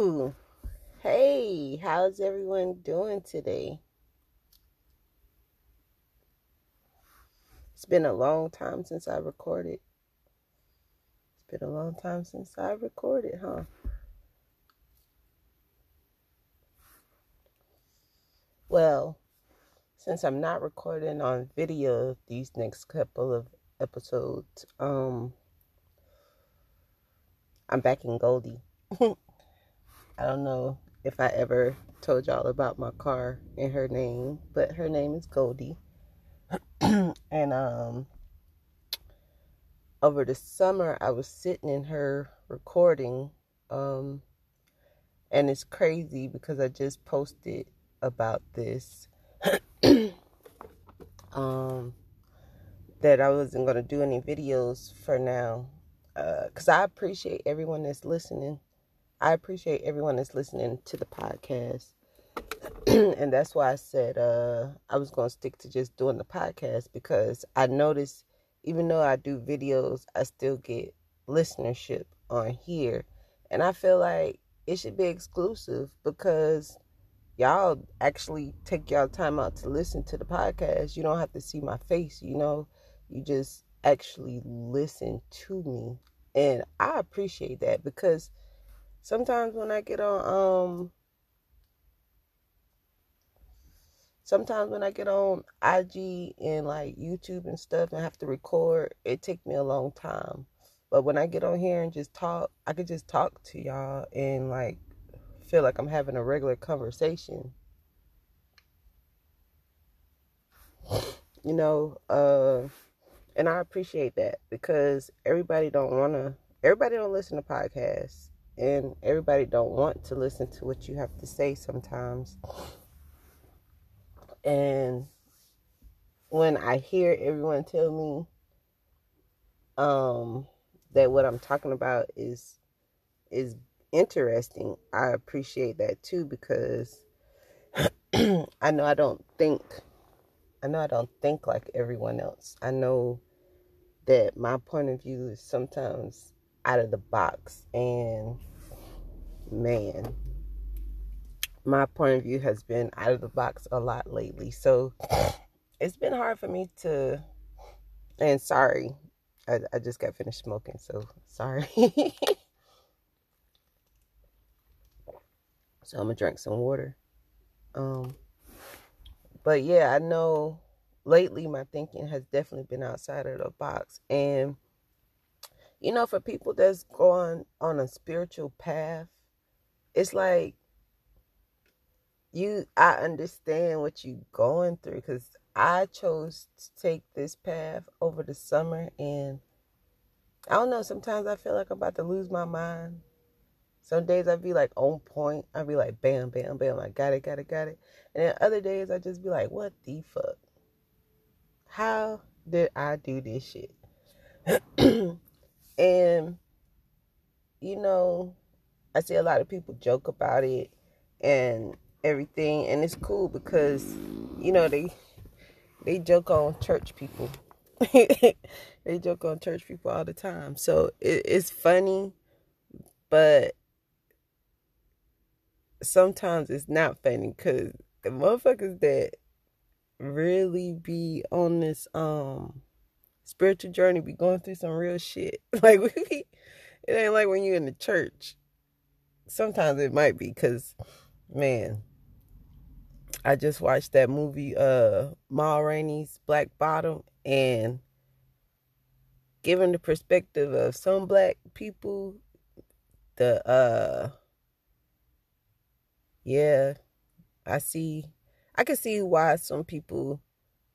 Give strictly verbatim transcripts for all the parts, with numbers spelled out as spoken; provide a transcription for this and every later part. do? Hey, how's everyone doing today? It's been a long time since I recorded. It's been a long time since I recorded, huh? Well, since I'm not recording on video these next couple of episodes, um, I'm back in Goldie. I don't know if I ever told y'all about my car and her name, but her name is Goldie. And um, over the summer, I was sitting in her recording, um, and it's crazy because I just posted about this, um, that I wasn't going to do any videos for now, uh, because I appreciate everyone that's listening. I appreciate everyone that's listening to the podcast. And that's why I said uh, I was going to stick to just doing the podcast, because I noticed even though I do videos, I still get listenership on here. And I feel like it should be exclusive, because y'all actually take y'all time out to listen to the podcast. You don't have to see my face, you know. You just actually listen to me. And I appreciate that, because sometimes when I get on... um. Sometimes when I get on I G and like YouTube and stuff and have to record, it takes me a long time. But when I get on here and just talk, I could just talk to y'all and like feel like I'm having a regular conversation. You know, uh, and I appreciate that, because everybody don't want to, everybody don't listen to podcasts, and everybody don't want to listen to what you have to say sometimes. And when I hear everyone tell me um, that what I'm talking about is is interesting, I appreciate that too, because I know I don't think I know I don't think like everyone else. I know that my point of view is sometimes out of the box, and man, my point of view has been out of the box a lot lately. So it's been hard for me to, and sorry, I, I just got finished smoking, so sorry. So I'm gonna drink some water. Um, but yeah, I know lately my thinking has definitely been outside of the box. And, you know, for people that's going on a spiritual path, it's like, You, I understand what you're going through, because I chose to take this path over the summer, and I don't know, sometimes I feel like I'm about to lose my mind. Some days I'd be like on point. I'd be like, bam, bam, bam, I got it, got it, got it. And then other days I'd just be like, what the fuck? How did I do this shit? And, you know, I see a lot of people joke about it and everything, and it's cool because, you know, they they joke on church people. They joke on church people all the time, so it, it's funny, but sometimes it's not funny, because the motherfuckers that really be on this um spiritual journey be going through some real shit. Like, it ain't like when you're in the church. Sometimes it might be, because, man, I just watched that movie, uh, Ma Rainey's Black Bottom, and given the perspective of some black people, the, uh, yeah, I see, I can see why some people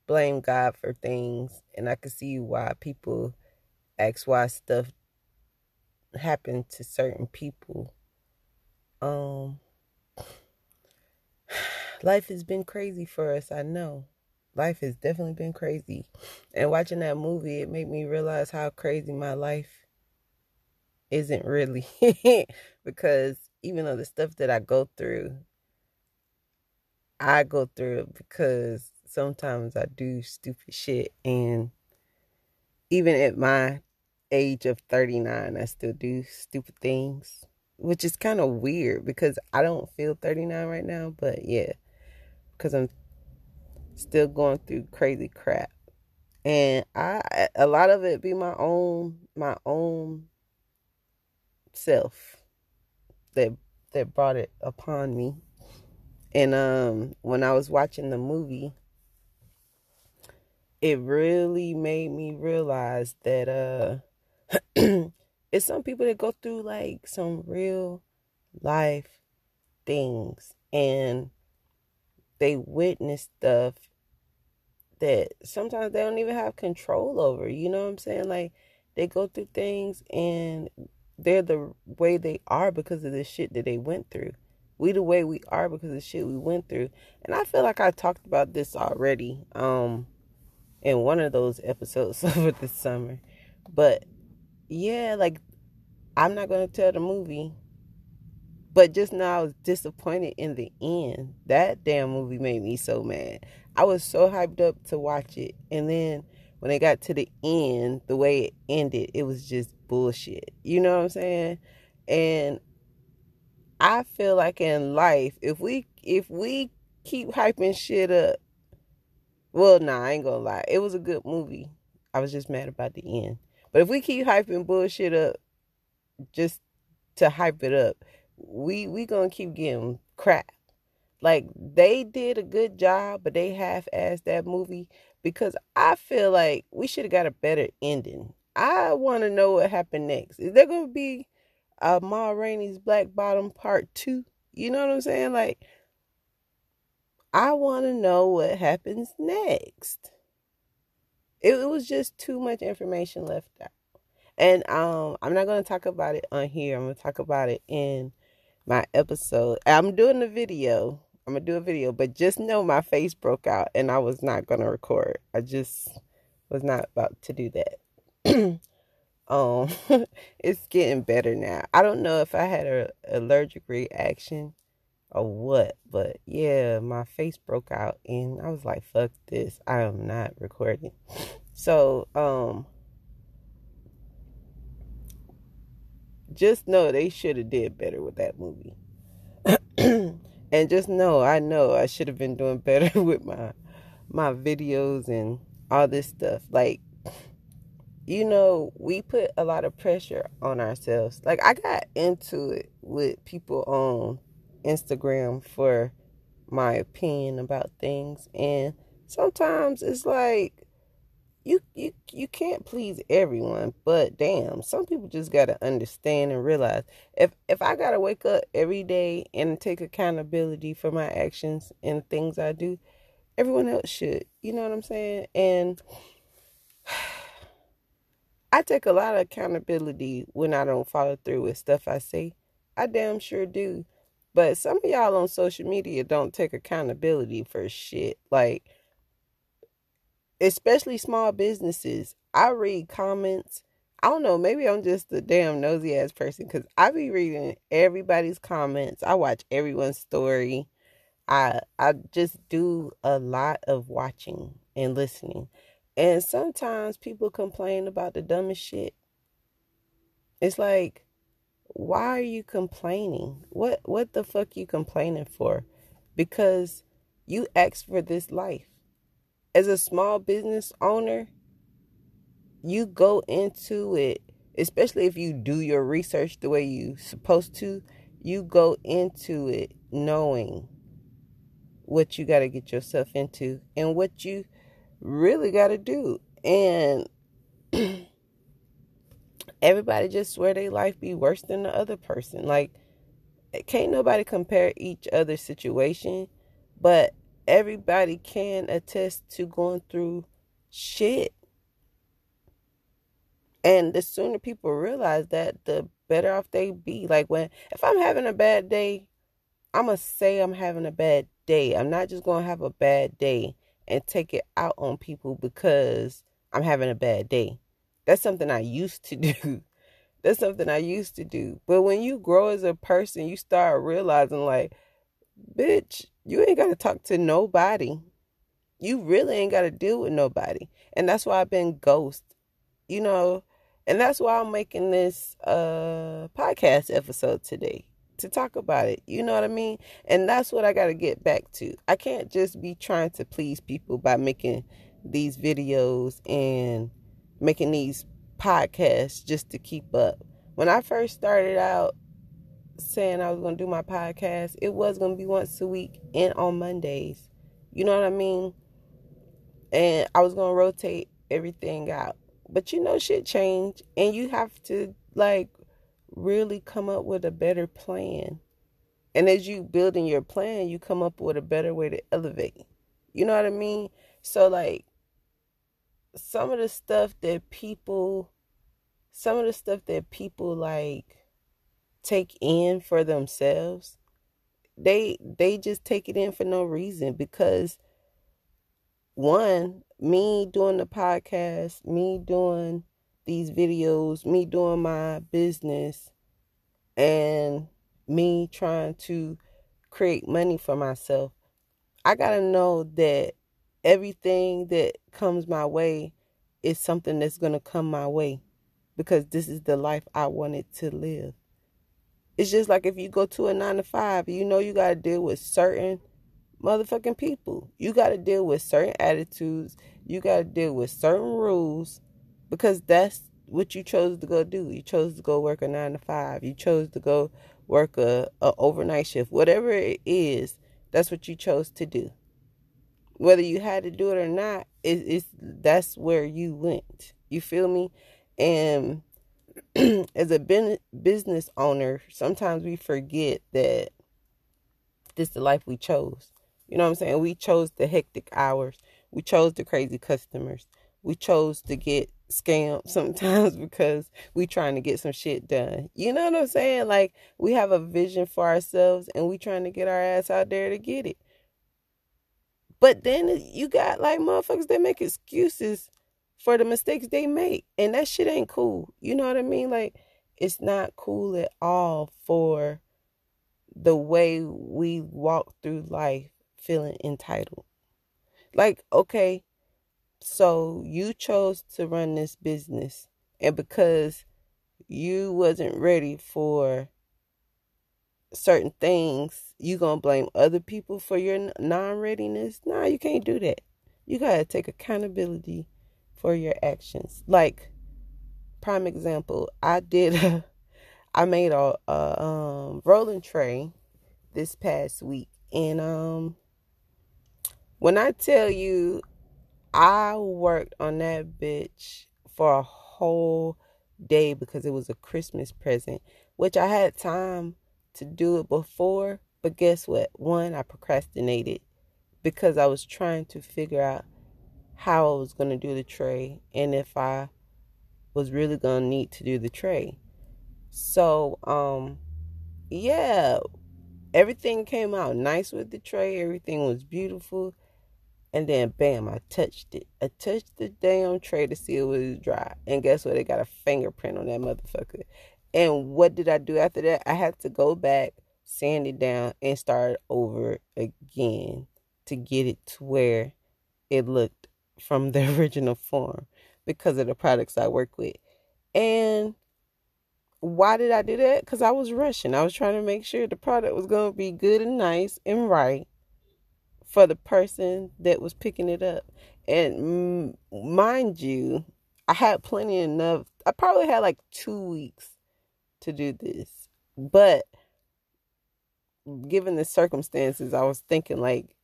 blame God for things, and I can see why people ask why stuff happened to certain people. Um, Life has been crazy for us, I know. Life has definitely been crazy. And watching that movie, it made me realize how crazy my life isn't really. Because even though the stuff that I go through, I go through it because sometimes I do stupid shit. And even at my age of thirty-nine, I still do stupid things. which is kind of weird because I don't feel thirty-nine right now, but yeah, because I'm still going through crazy crap. And I, a lot of it be my own, my own self that, that brought it upon me. And, um, when I was watching the movie, it really made me realize that, uh, it's some people that go through like some real life things and they witness stuff that sometimes they don't even have control over. You know what I'm saying? Like, they go through things and they're the way they are because of the shit that they went through. We the way we are because of the shit we went through. And I feel like I talked about this already um, in one of those episodes over the summer. But yeah, like, I'm not going to tell the movie. But just now I was disappointed in the end. That damn movie made me so mad. I was so hyped up to watch it. And then when it got to the end, the way it ended, it was just bullshit. You know what I'm saying? And I feel like in life, if we if we keep hyping shit up, well, nah, I ain't gonna lie. It was a good movie. I was just mad about the end. But if we keep hyping bullshit up just to hype it up, we we gonna keep getting crap. Like, they did a good job, but they half-assed that movie because I feel like we should have got a better ending. I want to know what happened next. Is there going to be a Ma Rainey's Black Bottom Part two? You know what I'm saying? Like, I want to know what happens next. It, it was just too much information left out. And um, I'm not going to talk about it on here. I'm going to talk about it in my episode. I'm doing a video. I'm going to do a video. But just know my face broke out and I was not going to record. I just was not about to do that. um, It's getting better now. I don't know if I had an allergic reaction or what. But yeah, my face broke out and I was like, fuck this. I am not recording. So, um... just know they should have did better with that movie. And just know, I know I should have been doing better with my my videos and all this stuff. Like, you know, we put a lot of pressure on ourselves. Like, I got into it with people on Instagram for my opinion about things. And sometimes it's like, You, you you can't please everyone, but damn, some people just gotta understand and realize if if I gotta wake up every day and take accountability for my actions and things I do, everyone else should. You know what I'm saying? And I take a lot of accountability when I don't follow through with stuff I say. I damn sure do. But some of y'all on social media don't take accountability for shit. Like, especially small businesses. I read comments. I don't know. Maybe I'm just a damn nosy ass person because I be reading everybody's comments. I watch everyone's story. I I just do a lot of watching and listening. And sometimes people complain about the dumbest shit. It's like, why are you complaining? What what the fuck you complaining for? Because you asked for this life. As a small business owner, you go into it, especially if you do your research the way you're supposed to, you go into it knowing what you got to get yourself into and what you really got to do. And everybody just swear their life be worse than the other person. Like, can't nobody compare each other's situation, but everybody can attest to going through shit. And the sooner people realize that, the better off they be. Like, when, if I'm having a bad day, I'm going to say I'm having a bad day. I'm not just going to have a bad day and take it out on people because I'm having a bad day. That's something I used to do. That's something I used to do. But when you grow as a person, you start realizing, like, bitch, you ain't got to talk to nobody. You really ain't got to deal with nobody. And that's why I've been ghosted. You know, And that's why I'm making this uh, podcast episode today, to talk about it. You know what I mean? And that's what I got to get back to. I can't just be trying to please people by making these videos and making these podcasts just to keep up. When I first started out saying I was going to do my podcast, it was going to be once a week and on Mondays. You know what I mean? And I was going to rotate everything out. But you know, shit change, and you have to like really come up with a better plan. And as you building your plan, you come up with a better way to elevate. You know what I mean? So like some of the stuff that people, some of the stuff that people like take in for themselves, they, they just take it in for no reason. Because one, me doing the podcast, me doing these videos, me doing my business, and me trying to create money for myself, I gotta know that everything that comes my way is something that's gonna come my way, because this is the life I wanted to live. It's just like if you go to a nine to five, you know you gotta deal with certain motherfucking people. You got to deal with certain attitudes. You got to deal with certain rules, because that's what you chose to go do. You chose to go work a nine to five. You chose to go work a, a overnight shift. Whatever it is, that's what you chose to do. Whether you had to do it or not, it, it's that's where you went. You feel me? And as a business owner, sometimes we forget that this is the life we chose. You know what I'm saying? We chose the hectic hours. We chose the crazy customers. We chose to get scammed sometimes because we trying to get some shit done. You know what I'm saying? Like, we have a vision for ourselves and we trying to get our ass out there to get it. But then you got like motherfuckers that make excuses for the mistakes they make. And that shit ain't cool. You know what I mean? Like, it's not cool at all for the way we walk through life, feeling entitled. Like, okay, so you chose to run this business, and because you wasn't ready for certain things, you gonna blame other people for your non-readiness? Nah, you can't do that. You gotta take accountability for your actions. Like, prime example, I did a, I made a, a um, rolling tray this past week. And um, when I tell you, I worked on that bitch for a whole day because it was a Christmas present, which I had time to do it before. But guess what? One, I procrastinated because I was trying to figure out how I was going to do the tray and if I was really going to need to do the tray. So, um, yeah, everything came out nice with the tray. Everything was beautiful. And then, bam, I touched it. I touched the damn tray to see if it was dry. And guess what? It got a fingerprint on that motherfucker. And what did I do after that? I had to go back, sand it down, and start over again to get it to where it looked from the original form because of the products I work with. And why did I do that? Because I was rushing. I was trying to make sure the product was going to be good and nice and right for the person that was picking it up. And mind you, I had plenty enough. I probably had like two weeks to do this. But given the circumstances, I was thinking like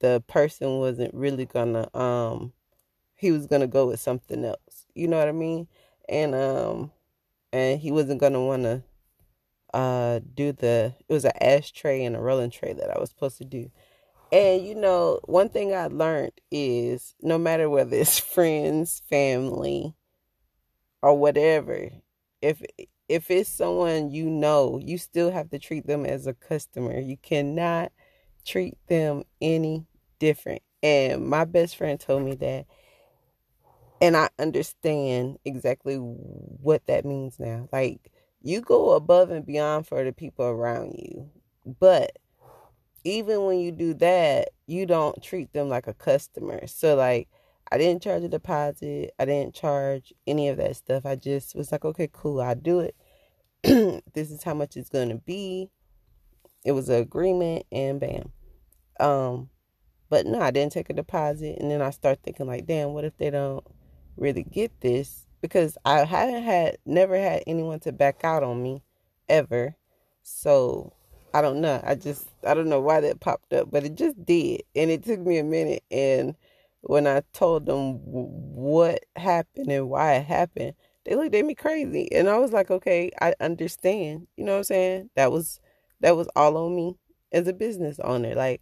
the person wasn't really going to, um, he was going to go with something else. You know what I mean? And, um, And he wasn't going to want to uh, do the, it was an ashtray and a rolling tray that I was supposed to do. And, you know, one thing I learned is no matter whether it's friends, family, or whatever, if if it's someone you know, you still have to treat them as a customer. You cannot treat them any different. And my best friend told me that. And I understand exactly what that means now. Like, you go above and beyond for the people around you. But even when you do that, you don't treat them like a customer. So, like, I didn't charge a deposit. I didn't charge any of that stuff. I just was like, okay, cool, I'll do it. This is how much it's going to be. It was an agreement, and bam. Um, but no, I didn't take a deposit. And then I start thinking like, damn, what if they don't really get this? Because I haven't had, never had anyone to back out on me ever. So I don't know. I just, I don't know why that popped up, but it just did. And it took me a minute. And when I told them what happened and why it happened, they looked at me crazy. And I was like, okay, I understand. You know what I'm saying? That was, that was all on me as a business owner. Like,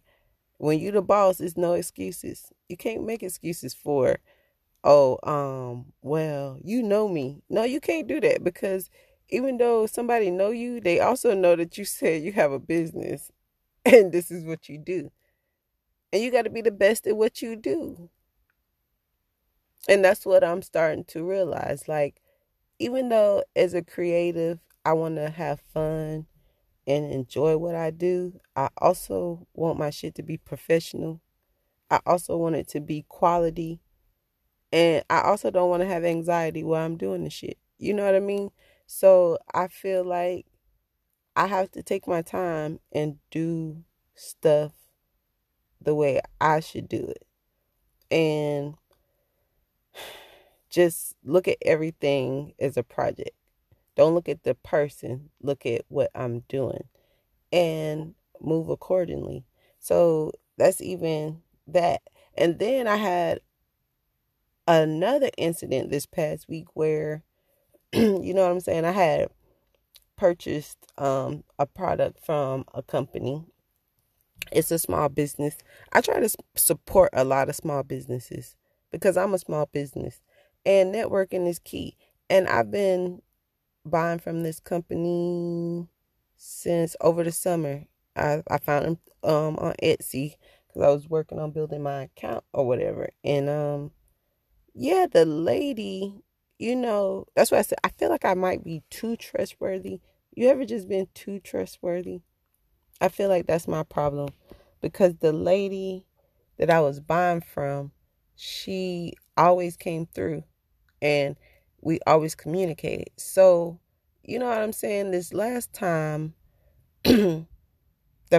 when you the boss, it's no excuses. You can't make excuses for, oh, um, well, you know me. No, you can't do that, because even though somebody know you, they also know that you said you have a business and this is what you do. And you got to be the best at what you do. And that's what I'm starting to realize. Like, even though as a creative, I want to have fun and enjoy what I do, I also want my shit to be professional. I also want it to be quality. And I also don't want to have anxiety while I'm doing the shit. You know what I mean? So I feel like I have to take my time and do stuff the way I should do it. And just look at everything as a project. Don't look at the person. Look at what I'm doing and move accordingly. So that's even that. And then I had another incident this past week where, you know what I'm saying? I had purchased um, a product from a company. It's a small business. I try to support a lot of small businesses because I'm a small business and networking is key. And I've been buying from this company since over the summer. I, I found them um, on Etsy because I was working on building my account or whatever. And um, yeah, the lady, you know, that's why I said I feel like I might be too trustworthy. You ever just been too trustworthy? I feel like that's my problem, because the lady that I was buying from, she always came through and we always communicated. So, you know what I'm saying? This last time, the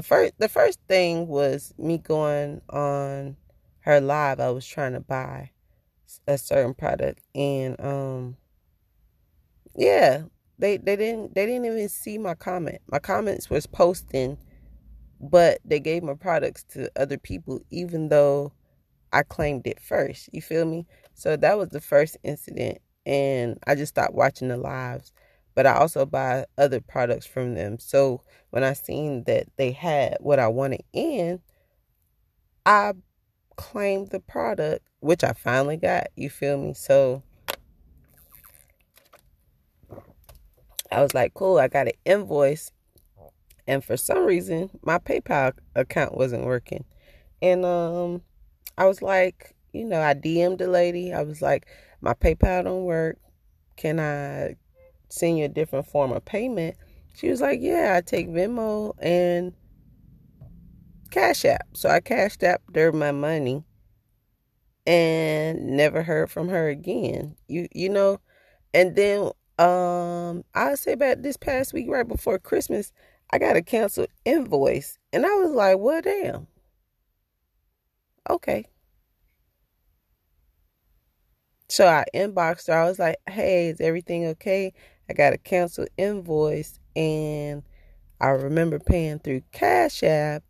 first the first thing was me going on her live. I was trying to buy a certain product, and um, yeah, they they didn't they didn't even see my comment. My comments was posting, but they gave my products to other people, even though I claimed it first. You feel me? So that was the first incident. And I just stopped watching the lives. But I also buy other products from them. So when I seen that they had what I wanted in, I claimed the product, which I finally got. You feel me? So I was like, cool, I got an invoice. And for some reason, my PayPal account wasn't working. And um, I was like, you know, I D M'd the lady. I was like, my PayPal don't work. Can I send you a different form of payment? She was like, yeah, I take Venmo and Cash App. So I cashed out her my money and never heard from her again. You you know, and then um, I say about this past week, right before Christmas, I got a canceled invoice. And I was like, well, damn. Okay. So I inboxed her. I was like, hey, is everything okay? I got a canceled invoice and I remember paying through Cash App.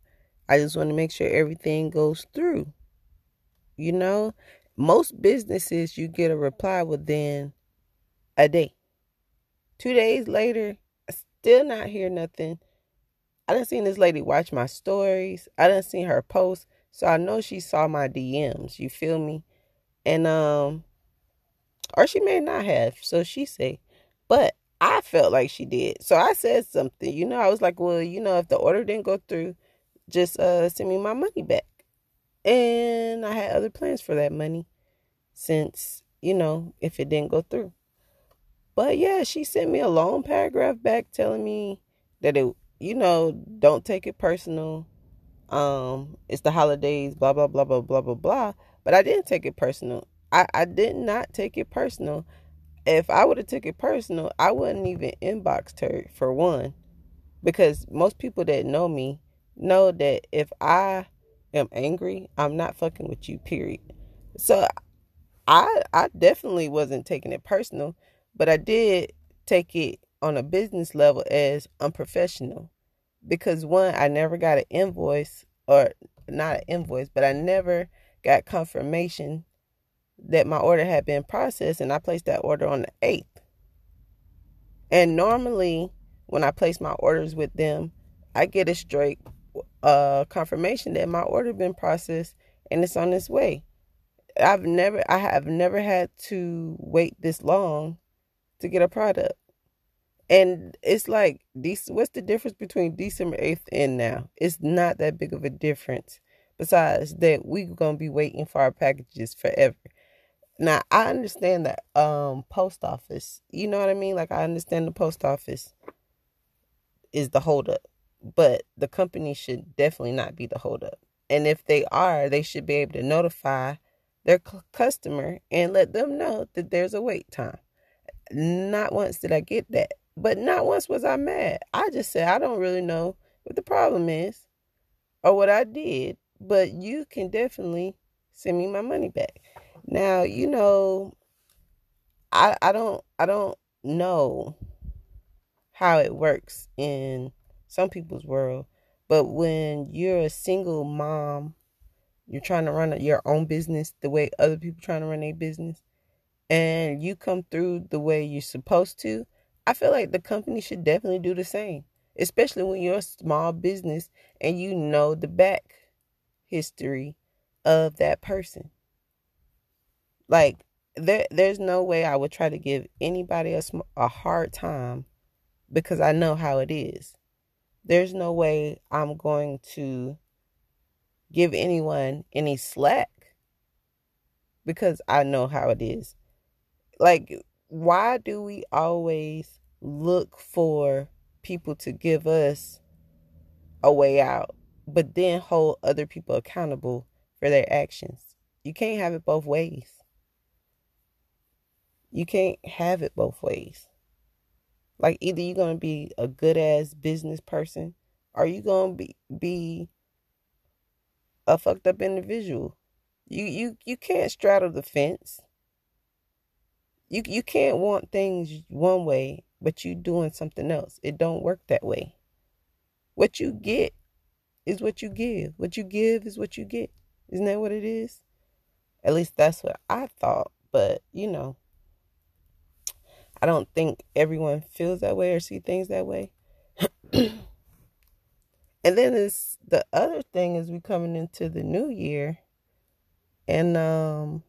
I just want to make sure everything goes through. You know, most businesses, you get a reply within a day. Two days later, I still not hear nothing. I done seen this lady watch my stories. I done seen her post. So I know she saw my D Ms. You feel me? And, um, or she may not have, so she say, but I felt like she did. So I said something, you know, I was like, well, you know, if the order didn't go through, just uh, send me my money back. And I had other plans for that money since, you know, if it didn't go through. But yeah, she sent me a long paragraph back telling me that, it, you know, don't take it personal. Um, it's the holidays, blah, blah, blah, blah, blah, blah, blah. But I didn't take it personal. I, I did not take it personal. If I would have took it personal, I wouldn't even inboxed her, for one. Because most people that know me know that if I am angry, I'm not fucking with you, period. So I I definitely wasn't taking it personal, but I did take it on a business level as unprofessional. Because one, I never got an invoice, or not an invoice, but I never got confirmation that my order had been processed, and I placed that order on the eighth. And normally, when I place my orders with them, I get a straight uh, confirmation that my order been processed and it's on its way. I've never, I have never had to wait this long to get a product. And it's like, what's the difference between December eighth and now? It's not that big of a difference. Besides that, we're going to be waiting for our packages forever. Now, I understand the um, post office. You know what I mean? Like, I understand the post office is the holdup. But the company should definitely not be the holdup. And if they are, they should be able to notify their c- customer and let them know that there's a wait time. Not once did I get that. But not once was I mad. I just said, I don't really know what the problem is or what I did, but you can definitely send me my money back. Now, you know, I I don't I don't know how it works in some people's world, but when you're a single mom, you're trying to run your own business the way other people trying to run their business, and you come through the way you're supposed to, I feel like the company should definitely do the same, especially when you're a small business and you know the back history of that person. Like, there, there's no way I would try to give anybody a, sm- a hard time because I know how it is. There's no way I'm going to give anyone any slack because I know how it is. Like, why do we always look for people to give us a way out, but then hold other people accountable for their actions? You can't have it both ways. You can't have it both ways. Like, either you're going to be a good-ass business person, or you're going to be, be a fucked-up individual. You, you, you can't straddle the fence. You you can't want things one way, but you doing something else. It don't work that way. What you get is what you give. What you give is what you get. Isn't that what it is? At least that's what I thought. But, you know, I don't think everyone feels that way or see things that way. And then it's the other thing is we coming into the new year. And, um...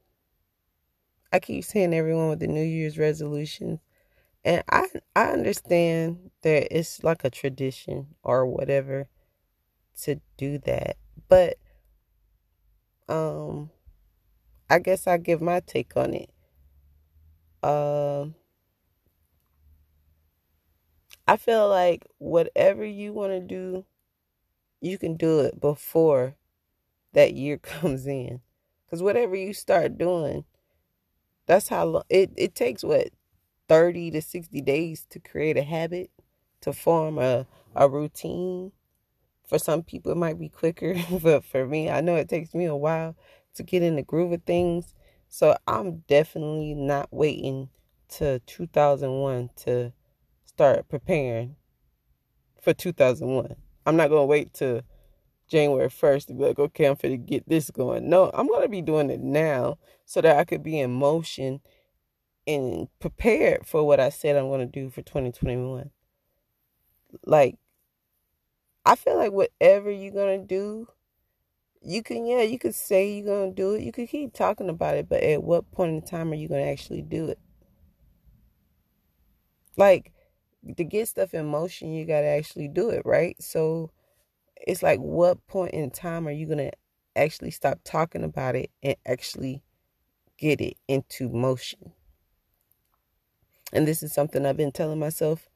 I keep seeing everyone with the New Year's resolutions, and I I understand that it's like a tradition or whatever to do that, but um, I guess I give my take on it. Um, I feel like whatever you want to do, you can do it before that year comes in, because whatever you start doing, that's how long it, it takes, what, thirty to sixty days to create a habit, to form a, a routine. For some people, it might be quicker. But for me, I know it takes me a while to get in the groove of things. So I'm definitely not waiting to two thousand one to start preparing for two thousand one. I'm not going to wait till January first to be like, okay, I'm finna get this going. No, I'm going to be doing it now so that I could be in motion and prepared for what I said I'm going to do for twenty twenty-one. Like, I feel like whatever you're going to do, you can, yeah, you could say you're going to do it. You could keep talking about it, but at what point in time are you going to actually do it? Like, to get stuff in motion, you got to actually do it, right? So it's like, what point in time are you going to actually stop talking about it and actually get it into motion? And this is something I've been telling myself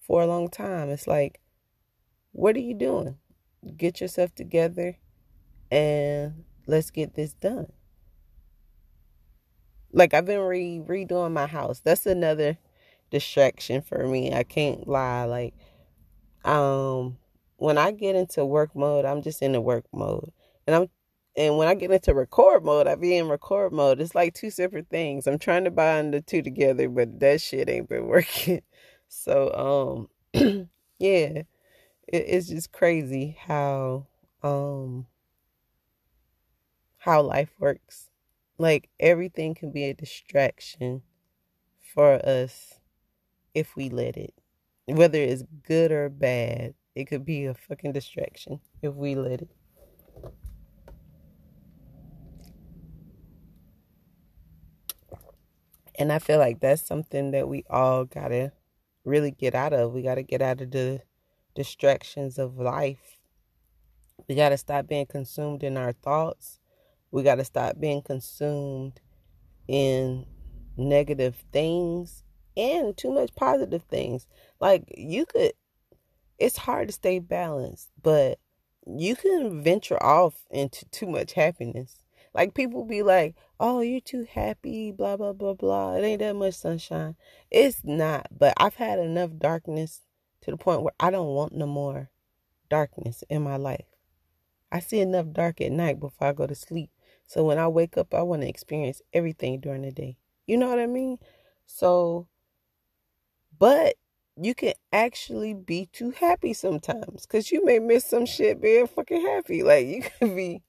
for a long time. It's like, what are you doing? Get yourself together and let's get this done. Like, I've been re- redoing my house. That's another distraction for me. I can't lie. Like, um, when I get into work mode, I'm just in the work mode. And I'm, and when I get into record mode, I be in record mode. It's like two separate things. I'm trying to bind the two together, but that shit ain't been working. So, um, yeah, it, it's just crazy how, um, how life works. Like, everything can be a distraction for us if we let it. Whether it's good or bad, it could be a fucking distraction if we let it. And I feel like that's something that we all gotta really get out of. We gotta get out of the distractions of life. We gotta stop being consumed in our thoughts. We got to stop being consumed in negative things and too much positive things. Like, you could, it's hard to stay balanced, but you can venture off into too much happiness. Like, people be like, oh, you're too happy, blah, blah, blah, blah. It ain't that much sunshine. It's not, but I've had enough darkness to the point where I don't want no more darkness in my life. I see enough dark at night before I go to sleep. So when I wake up, I want to experience everything during the day. You know what I mean? So, but you can actually be too happy sometimes, because you may miss some shit being fucking happy. Like, you could be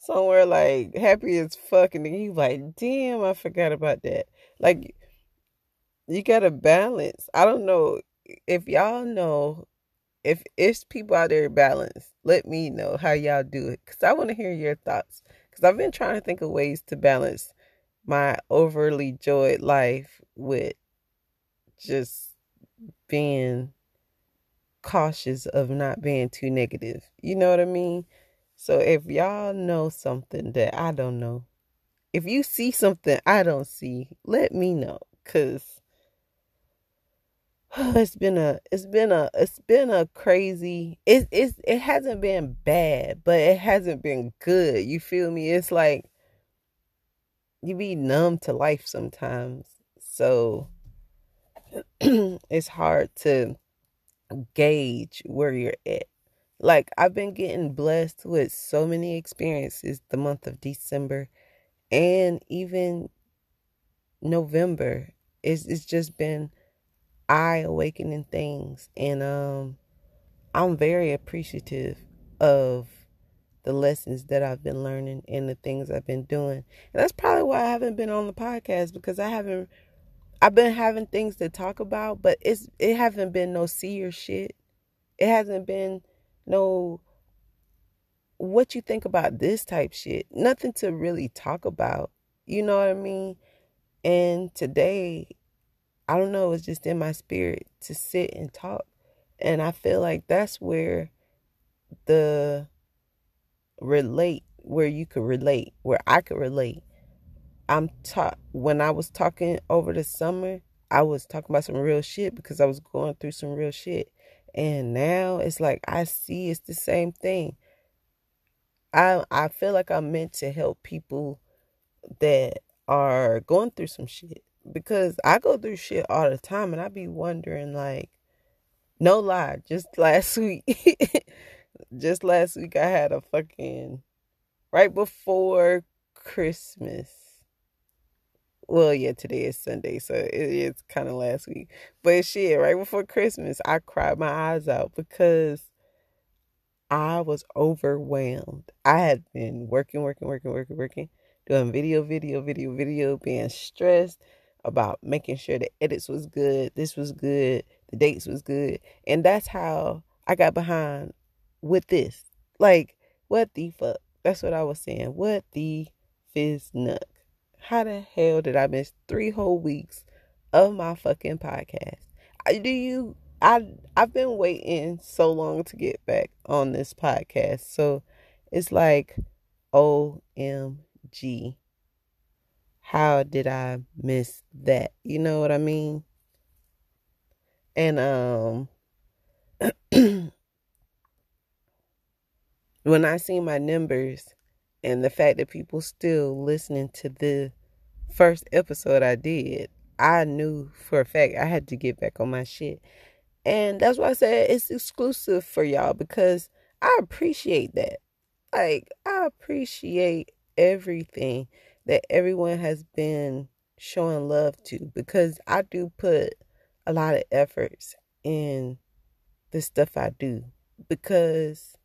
somewhere like happy as fuck, and then you like, damn, I forgot about that. Like, you got to balance. I don't know if y'all know. If it's people out there balanced, let me know how y'all do it, because I want to hear your thoughts. Because I've been trying to think of ways to balance my overly joyed life with just being cautious of not being too negative. You know what I mean? So if y'all know something that I don't know, if you see something I don't see, let me know, because it's been a, it's been a, it's been a crazy, it's, it's, it hasn't been bad, but it hasn't been good. You feel me? It's like, you be numb to life sometimes. So it's hard to gauge where you're at. Like, I've been getting blessed with so many experiences the month of December and even November. It's, it's just been eye-awakening things, and um, I'm very appreciative of the lessons that I've been learning and the things I've been doing. And that's probably why I haven't been on the podcast, because I haven't, I've been having things to talk about, but it's it hasn't been no seer shit. It hasn't been no what you think about this type shit. Nothing to really talk about. You know what I mean? And today, I don't know, it's just in my spirit to sit and talk. And I feel like that's where the relate, where you could relate, where I could relate. I'm taught, when I was talking over the summer, I was talking about some real shit because I was going through some real shit. And now it's like, I see it's the same thing. I I feel like I'm meant to help people that are going through some shit. Because I go through shit all the time, and I be wondering, like, no lie, just last week, just last week I had a fucking, right before Christmas, well, yeah, today is Sunday, so it, it's kind of last week, but shit, right before Christmas, I cried my eyes out because I was overwhelmed. I had been working, working, working, working, working, doing video, video, video, video, being stressed about making sure the edits was good, this was good, the dates was good. And that's how I got behind with this. Like, what the fuck? That's what I was saying. What the fiznuck? How the hell did I miss three whole weeks of my fucking podcast? I, do you, I, I've been waiting so long to get back on this podcast. So it's like, O M G. How did I miss that? You know what I mean? And um, when I see my numbers and the fact that people still listening to the first episode I did, I knew for a fact I had to get back on my shit. And that's why I said it's exclusive for y'all, because I appreciate that. Like, I appreciate everything that everyone has been showing love to, because I do put a lot of efforts in the stuff I do, because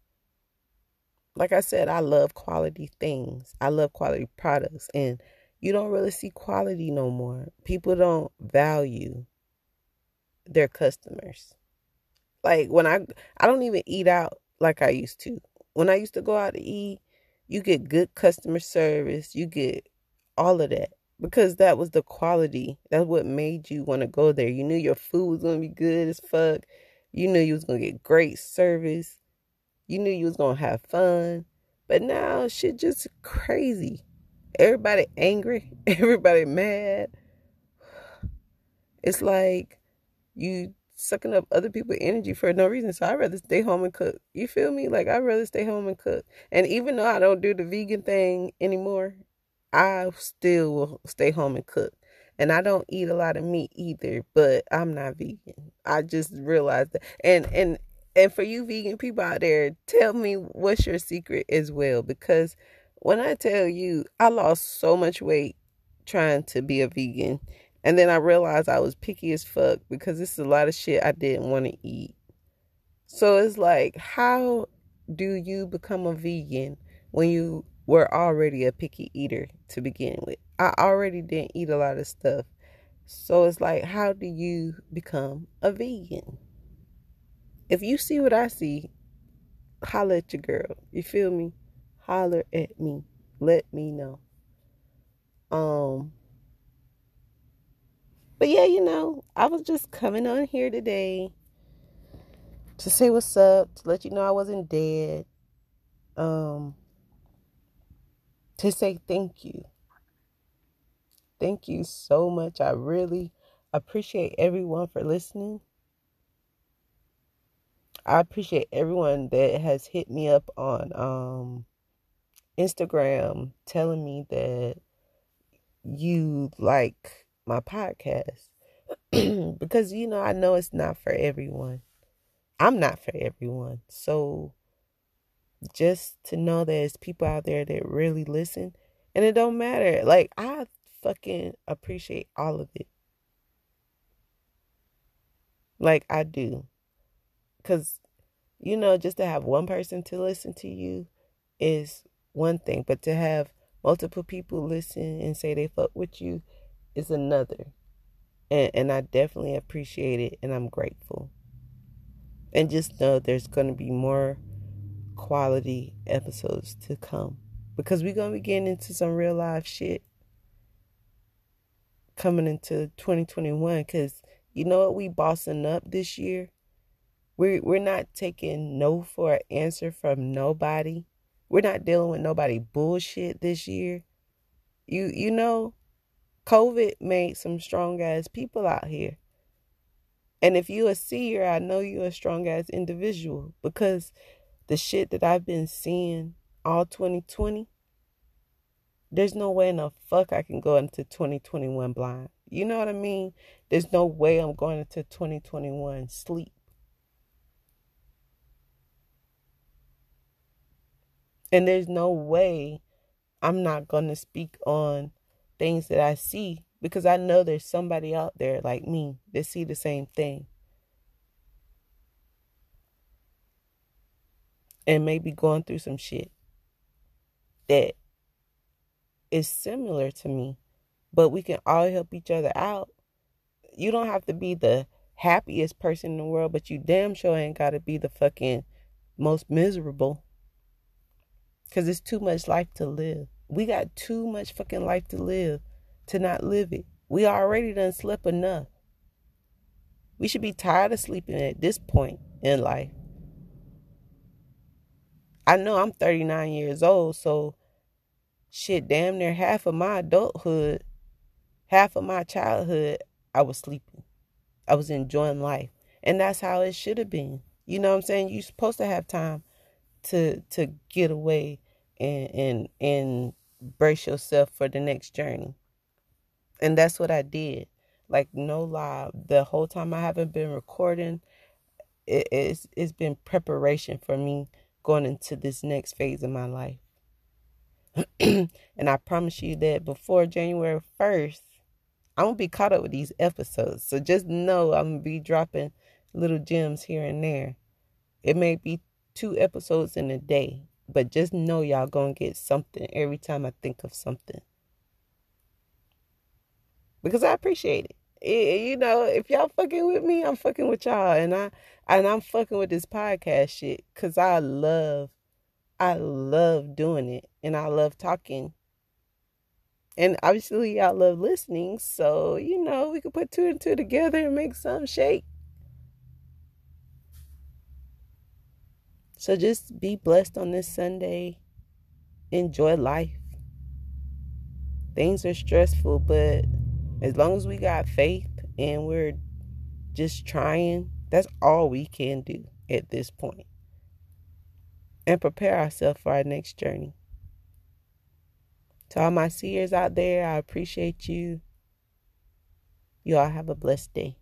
like I said, I love quality things. I love quality products, and you don't really see quality no more. People don't value their customers. Like, when I, I don't even eat out like I used to. When I used to go out to eat, you get good customer service. You get all of that, because that was the quality. That's what made you want to go there. You knew your food was going to be good as fuck. You knew you was going to get great service. You knew you was going to have fun. But now shit just crazy. Everybody angry. Everybody mad. It's like you sucking up other people's energy for no reason. So I'd rather stay home and cook. You feel me? Like, I'd rather stay home and cook. And even though I don't do the vegan thing anymore, I still will stay home and cook. And I don't eat a lot of meat either, but I'm not vegan. I just realized that. And and and for you vegan people out there, tell me what's your secret as well. Because when I tell you, I lost so much weight trying to be a vegan. And then I realized I was picky as fuck, because this is a lot of shit I didn't want to eat. So it's like, how do you become a vegan when you were already a picky eater to begin with? I already didn't eat a lot of stuff. So it's like, how do you become a vegan? If you see what I see, holler at your girl. You feel me? Holler at me. Let me know. Um, but yeah, you know, I was just coming on here today to say what's up, to let you know I wasn't dead, um, to say thank you. Thank you so much. I really appreciate everyone for listening. I appreciate everyone that has hit me up on um, Instagram telling me that you like my podcast. Because, you know, I know it's not for everyone. I'm not for everyone. So just to know there's people out there that really listen, and it don't matter. Like, I fucking appreciate all of it. Like, I do. Because, you know, just to have one person to listen to you is one thing. But to have multiple people listen and say they fuck with you is another. And, and I definitely appreciate it. And I'm grateful. And just know there's going to be more quality episodes to come. Because we're going to be getting into some real life shit coming into twenty twenty-one, because you know what, we bossing up this year. We're, we're not taking no for an answer from nobody. We're not dealing with nobody bullshit this year. You you know, COVID made some strong-ass people out here. And if you a seer, I know you a strong-ass individual, because the shit that I've been seeing all twenty twenty, there's no way in the fuck I can go into twenty twenty-one blind. You know what I mean? There's no way I'm going into twenty twenty-one sleep. And there's no way I'm not going to speak on things that I see, because I know there's somebody out there like me that see the same thing. And maybe going through some shit that is similar to me, but we can all help each other out. You don't have to be the happiest person in the world, but you damn sure ain't got to be the fucking most miserable. Because it's too much life to live. We got too much fucking life to live to not live it. We already done slept enough. We should be tired of sleeping at this point in life. I know I'm thirty-nine years old, so shit, damn near half of my adulthood, half of my childhood, I was sleeping. I was enjoying life. And that's how it should have been. You know what I'm saying? You're supposed to have time to to get away and, and and brace yourself for the next journey. And that's what I did. Like, no lie, the whole time I haven't been recording, it, it's it's been preparation for me going into this next phase of my life. And I promise you that before January first, I'm going to be caught up with these episodes. So just know I'm going to be dropping little gems here and there. It may be two episodes in a day, but just know y'all going to get something every time I think of something. Because I appreciate it. It, you know, if y'all fucking with me, I'm fucking with y'all, and I and I'm fucking with this podcast shit because I love, I love doing it, and I love talking, and obviously y'all love listening. So you know, we can put two and two together and make some shake. So just be blessed on this Sunday. Enjoy life. Things are stressful, but as long as we got faith and we're just trying, that's all we can do at this point. And prepare ourselves for our next journey. To all my seers out there, I appreciate you. You all have a blessed day.